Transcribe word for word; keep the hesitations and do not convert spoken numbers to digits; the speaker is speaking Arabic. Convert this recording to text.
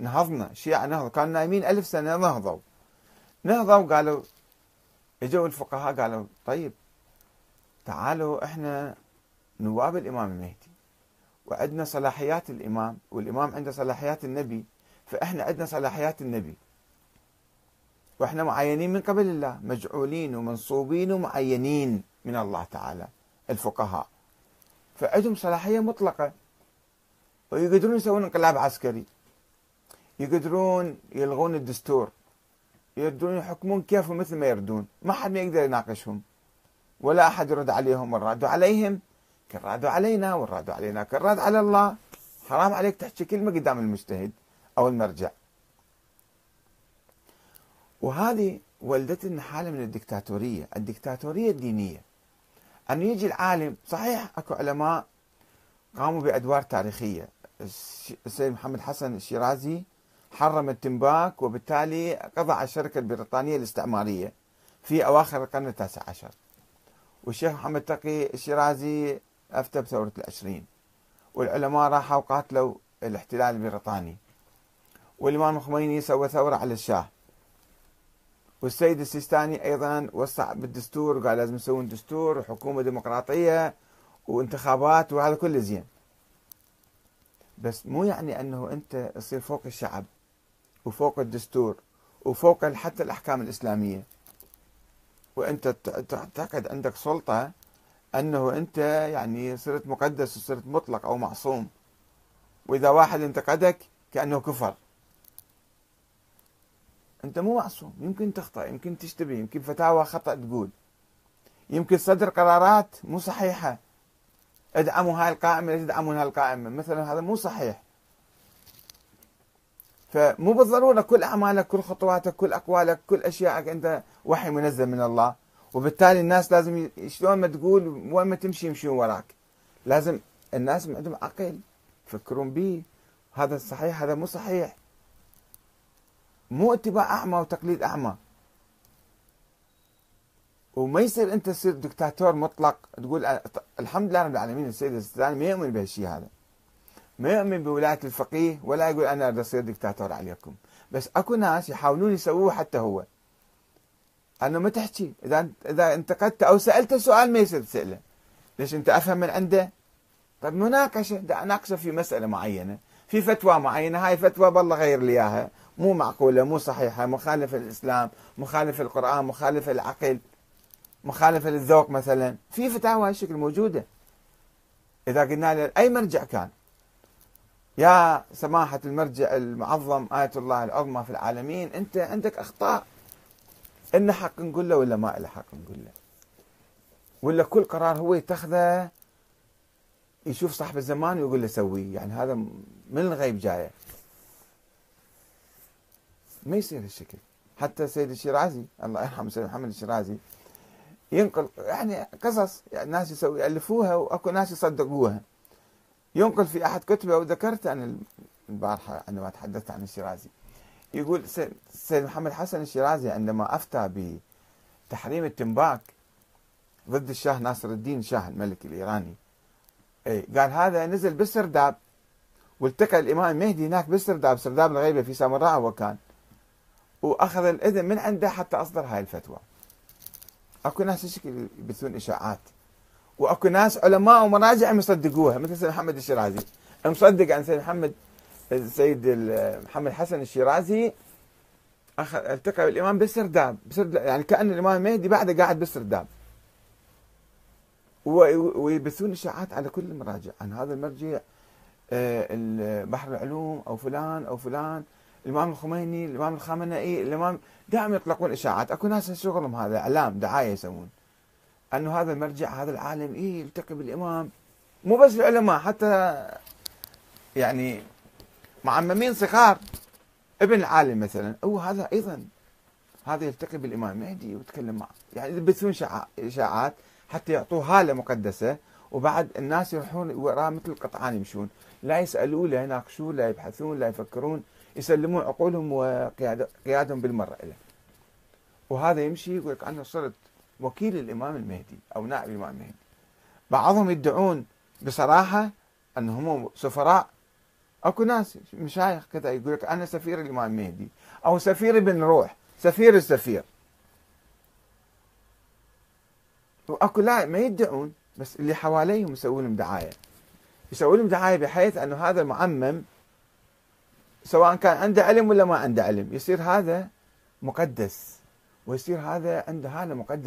نهضنا، الشيعة نهضوا، كانوا نايمين ألف سنة نهضوا نهضوا قالوا اجوا الفقهاء قالوا طيب تعالوا احنا نواب الإمام المهدي وعندنا صلاحيات الإمام والإمام عنده صلاحيات النبي، فإحنا عندنا صلاحيات النبي وإحنا معينين من قبل الله، مجعولين ومنصوبين ومعينين من الله تعالى الفقهاء، فعندهم صلاحية مطلقة ويقدرون يسوون انقلاب عسكري، يقدرون يلغون الدستور، يقدرون يحكمون كيف ومثل ما يردون، ما حد ما يقدر يناقشهم ولا أحد يرد عليهم، والرادوا عليهم كالرادوا علينا والرادوا علينا كالراد على الله. حرام عليك تحكي كلمة قدام المجتهد أو المرجع. وهذه ولدت لنا حالة من الدكتاتورية، الدكتاتورية الدينية، أن يجي العالم. صحيح أكو علماء قاموا بأدوار تاريخية، السيد محمد حسن الشيرازي حرم التنباك وبالتالي قضى على الشركة البريطانية الاستعمارية في أواخر القرن التاسع عشر، والشيخ محمد تقي الشيرازي أفتى بثورة العشرين، والعلماء راحوا وقاتلوا الاحتلال البريطاني، والإمام الخميني سوى ثورة على الشاه، والسيد السيستاني أيضا وسع بالدستور وقال لازم يسوون دستور وحكومة ديمقراطية وانتخابات، وهذا كله زين، بس مو يعني أنه أنت تصير فوق الشعب وفوق الدستور وفوق حتى الأحكام الإسلامية، وأنت تعتقد عندك سلطة أنه أنت يعني صرت مقدس وصرت مطلق أو معصوم، وإذا واحد انتقدك كأنه كفر. أنت مو معصوم، يمكن تخطأ، يمكن تشتبه، يمكن فتاوى خطأ تقول، يمكن صدر قرارات مو صحيحة، ادعموا هاي القائمة لا تدعموا هاي القائمة مثلا، هذا مو صحيح. فمو بالضرورة كل أعمالك كل خطواتك كل أقوالك كل أشيائك أنت وحي منزل من الله، وبالتالي الناس لازم شلون ما تقول وين ما تمشي يمشون وراك، لازم الناس عندهم عقل يفكرون به، هذا صحيح هذا مو صحيح، مو اتباع أعمى وتقليد أعمى. وما يصير أنت تصير دكتاتور مطلق تقول الحمد لله رب العالمين السيد السيستاني ما يؤمن بهالشيء، هذا ما يؤمن بولاية الفقيه ولا يقول أنا أريد أصير دكتاتور عليكم، بس أكو ناس يحاولون يسووه حتى هو، أنه ما تحكي إذا إذا انتقدت أو سألته سؤال ما يصير تسأله، ليش أنت أفهم من عنده؟ طب مناقشة، دا أناقشه في مسألة معينة في فتوى معينة، هاي فتوى بالله غير لي إياها، مو معقولة مو صحيحة، مخالفة للإسلام مخالفة للقرآن مخالفة للعقل مخالفة للذوق مثلا، في فتاوى هالشكل موجودة. إذا قلنا له أي مرجع كان يا سماحة المرجع المعظم آية الله العظمى في العالمين أنت عندك أخطاء، إن حق نقول له ولا ما إله حق نقول له، ولا كل قرار هو يتخذه يشوف صاحب الزمان ويقول له سويه، يعني هذا من الغيب جاية، ما يصير هالشكل. حتى السيد الشيرازي الله يرحمه السيد محمد الشيرازي ينقل يعني قصص يعني ناس يسوي يألفوها وأكو ناس يصدقوها، ينقل في أحد كتبه وذكرت أنا البارحة عندما تحدثت عن الشيرازي، يقول السيد محمد حسن الشيرازي عندما أفتى بتحريم التنباك ضد الشاه ناصر الدين شاه الملك الإيراني، قال هذا نزل بالسرداب والتقى الإمام المهدي هناك بالسرداب، سرداب الغيبة في سامراء هو كان، وأخذ الإذن من عنده حتى أصدر هاي الفتوى. أكو ناس يشكل يبثون إشاعات، وأكو ناس علماء ومراجع يصدقوها مثل سيد محمد الشيرازي، مصدق عن سيد محمد السيد محمد حسن الشيرازي أخذ التقى بالإمام بالسرداب، يعني كأن الإمام المهدي بعده قاعد بالسرداب، ويبثون إشاعات على كل المراجع عن هذا المرجع بحر العلوم أو فلان أو فلان، الإمام الخميني الإمام الخامنئي الإمام، دائما يطلقون إشاعات. أكو ناس شغلهم هذا إعلام دعاية يسوون أنه هذا المرجع هذا العالم إيه يلتقي بالإمام، مو بس العلماء حتى يعني معممين صغار، ابن العالم مثلا أو هذا أيضا هذا يلتقي بالإمام المهدي ويتكلم معه، يعني يبثون إشاعات حتى يعطوه هالة مقدسة، وبعد الناس يروحون وراه مثل القطعان يمشون، لا يسألوا لا يناقشون لا يبحثون لا يفكرون، يسلمون عقولهم وقيادهم بالمرة إليه. وهذا يمشي يقول لك أنا صرت وكيل الإمام المهدي أو نائب الإمام المهدي، بعضهم يدعون بصراحة أنهم سفراء اكو ناس مشايخ كذا يقول لك انا سفير الامام المهدي او سفير ابن روح، سفير السفير. واكو لا ما يدعون، بس اللي حواليهم يسوون لهم دعايه. يسوون لهم دعايه بحيث انه هذا المعمم سواء كان عنده علم ولا ما عنده علم، يصير هذا مقدس ويصير هذا عنده هاله مقدس.